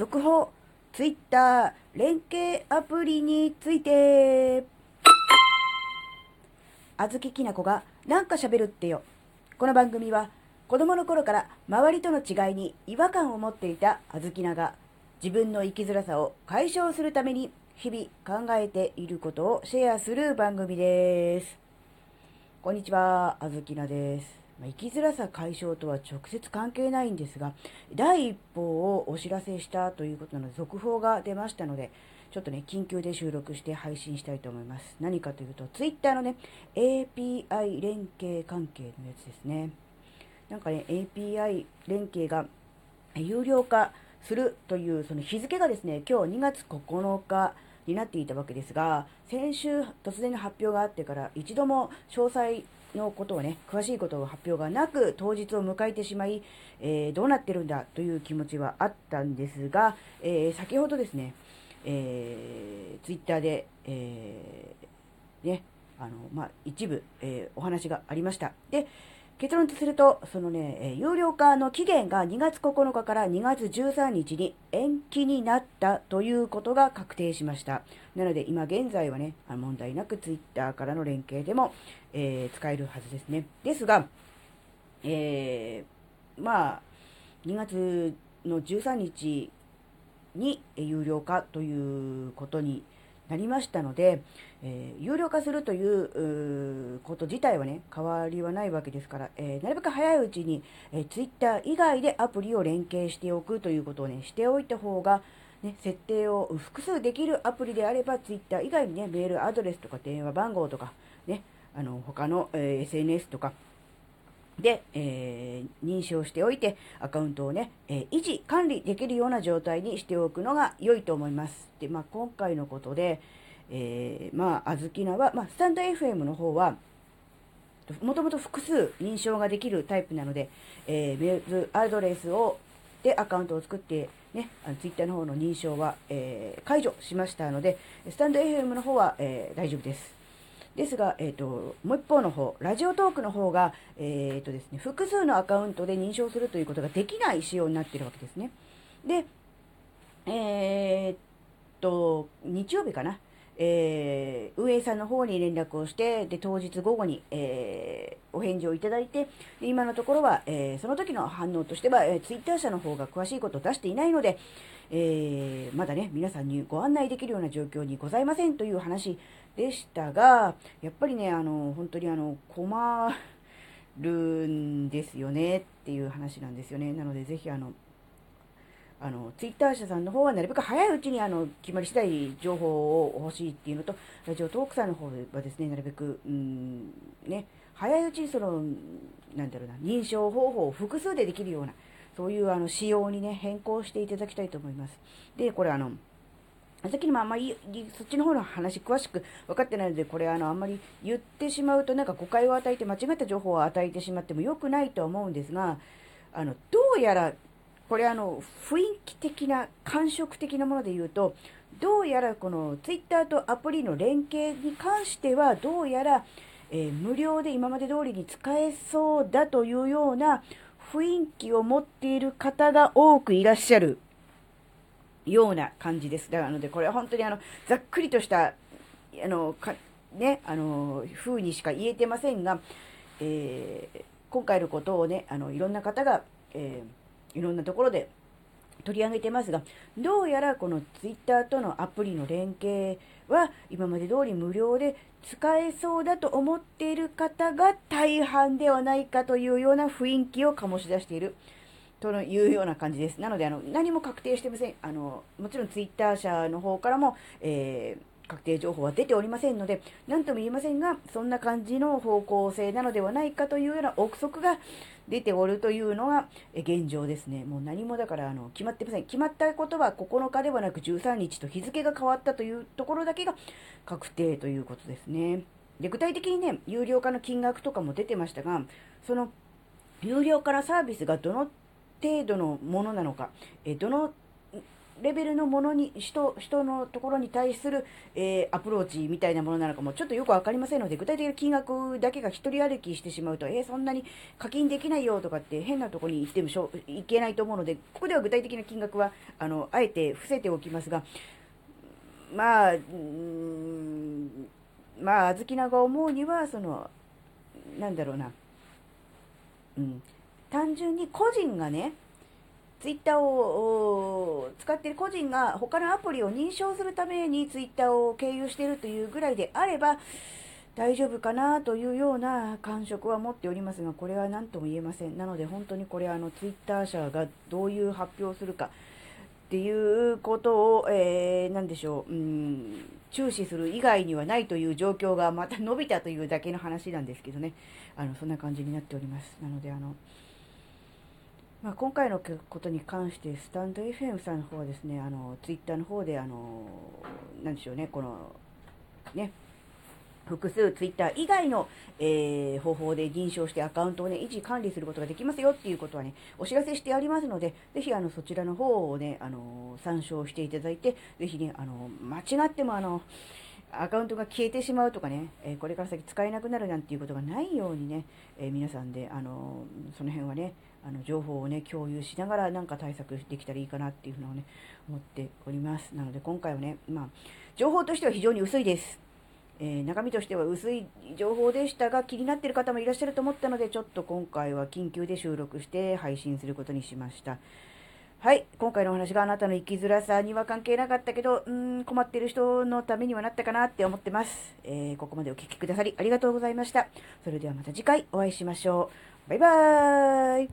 続報、Twitter 連携アプリについて。あずききなこがなんか喋るってよ。この番組は子供の頃から周りとの違いに違和感を持っていたあずきなが自分の生きづらさを解消するために日々考えていることをシェアする番組です。こんにちは、あずきなです。生きづらさ解消とは直接関係ないんですが、第一報をお知らせしたということの続報が出ましたので、ちょっとね、緊急で収録して配信したいと思います。何かというと、Twitter のね、API 連携関係のやつですね。なんかね、API 連携が有料化するという、その日付がですね、今日2月9日になっていたわけですが、先週突然の発表があってから一度も詳細のことをね、詳しいことを発表がなく当日を迎えてしまい、どうなってるんだという気持ちはあったんですが、先ほどですね、ツイッターで、一部、お話がありました。で、結論とすると、そのね、有料化の期限が2月9日から2月13日に延期になったということが確定しました。なので、今現在はね、問題なくツイッターからの連携でも、使えるはずですね。ですが、2月の13日に有料化ということになりましたので、有料化するということ自体はね、変わりはないわけですから、なるべく早いうちに、Twitter 以外でアプリを連携しておくということをね、しておいた方が、ね、設定を複数できるアプリであれば、Twitter 以外にね、メールアドレスとか電話番号とか、ね、他の、SNS とかで、認証しておいて、アカウントをね、維持、管理できるような状態にしておくのが良いと思います。で、今回のことで、あずきなは、スタンド FM の方は、もともと複数認証ができるタイプなので、メールアドレスを、で、アカウントを作って、ね、ツイッターの方の認証は、解除しましたので、スタンド FM の方は、大丈夫です。ですが、もう一方の方、ラジオトークの方が、ですね、複数のアカウントで認証するということができない仕様になっているわけですね。で、日曜日かな、運営さんの方に連絡をして、で、当日午後に、お返事をいただいて、で、今のところは、その時の反応としては、ツイッター社の方が詳しいことを出していないので、まだね、皆さんにご案内できるような状況にございませんという話でしたが、やっぱりね、本当に困るんですよねっていう話なんですよね。なので、ぜひツイッター社さんの方はなるべく早いうちに決まり次第情報を欲しいっていうのと、ラジオトークさんの方はですね、なるべく早いうちに認証方法を複数でできるような、そういう仕様にね、変更していただきたいと思います。で、これ先にもあんまりそっちの方の話詳しく分かってないので、これあんまり言ってしまうとなんか誤解を与えて間違った情報を与えてしまっても良くないと思うんですが、どうやらこれ雰囲気的な感触的なもので言うと、どうやらこのツイッターとアプリの連携に関してはどうやら、無料で今まで通りに使えそうだというような雰囲気を持っている方が多くいらっしゃるような感じです。なので、これは本当にざっくりとした風にしか言えてませんが、今回のことをね、いろんな方が、いろんなところで取り上げてますが、どうやらこのツイッターとのアプリの連携は今まで通り無料で使えそうだと思っている方が大半ではないかというような雰囲気を醸し出しているというような感じです。なので、何も確定してません。もちろんツイッター社の方からも、確定情報は出ておりませんので、何とも言えませんが、そんな感じの方向性なのではないかというような憶測が出ておるというのが現状ですね。もう何もだから決まってません。決まったことは9日ではなく13日と日付が変わったというところだけが確定ということですね。で、具体的にね、有料化の金額とかも出てましたが、その有料化のサービスがどの程度のものなのか、どのレベルのものに、人のところに対する、アプローチみたいなものなのかもちょっとよくわかりませんので、具体的な金額だけが一人歩きしてしまうと、そんなに課金できないよとかって変なところに行ってもいけないと思うので、ここでは具体的な金額はあえて伏せておきますが、まあ、あずきなが思うには、なんだろうな、単純に個人がね、ツイッターを使っている個人が他のアプリを認証するためにツイッターを経由しているというぐらいであれば大丈夫かなというような感触は持っておりますが、これは何とも言えません。なので本当にこれはツイッター社がどういう発表をするかっていうことを、何でしょう、注視する以外にはないという状況がまた伸びたというだけの話なんですけどね、そんな感じになっております。なので今回のことに関してスタンド FM さんの方はですね、ツイッターの方でなんでしょうね、このね複数ツイッター以外の、方法で認証してアカウントをね維持管理することができますよっていうことはねお知らせしてありますので、ぜひそちらの方をね参照していただいて、ぜひね間違ってもアカウントが消えてしまうとかね、これから先使えなくなるなんていうことがないようにね、皆さんでその辺はね情報をね共有しながらなんか対策できたらいいかなっていうのをね思っております。なので今回はね情報としては非常に薄いです。中身としては薄い情報でしたが、気になっている方もいらっしゃると思ったので、ちょっと今回は緊急で収録して配信することにしました。はい、今回のお話があなたの生きづらさには関係なかったけど、困っている人のためにはなったかなって思ってます。ここまでお聞きくださりありがとうございました。それではまた次回お会いしましょう。バイバーイ。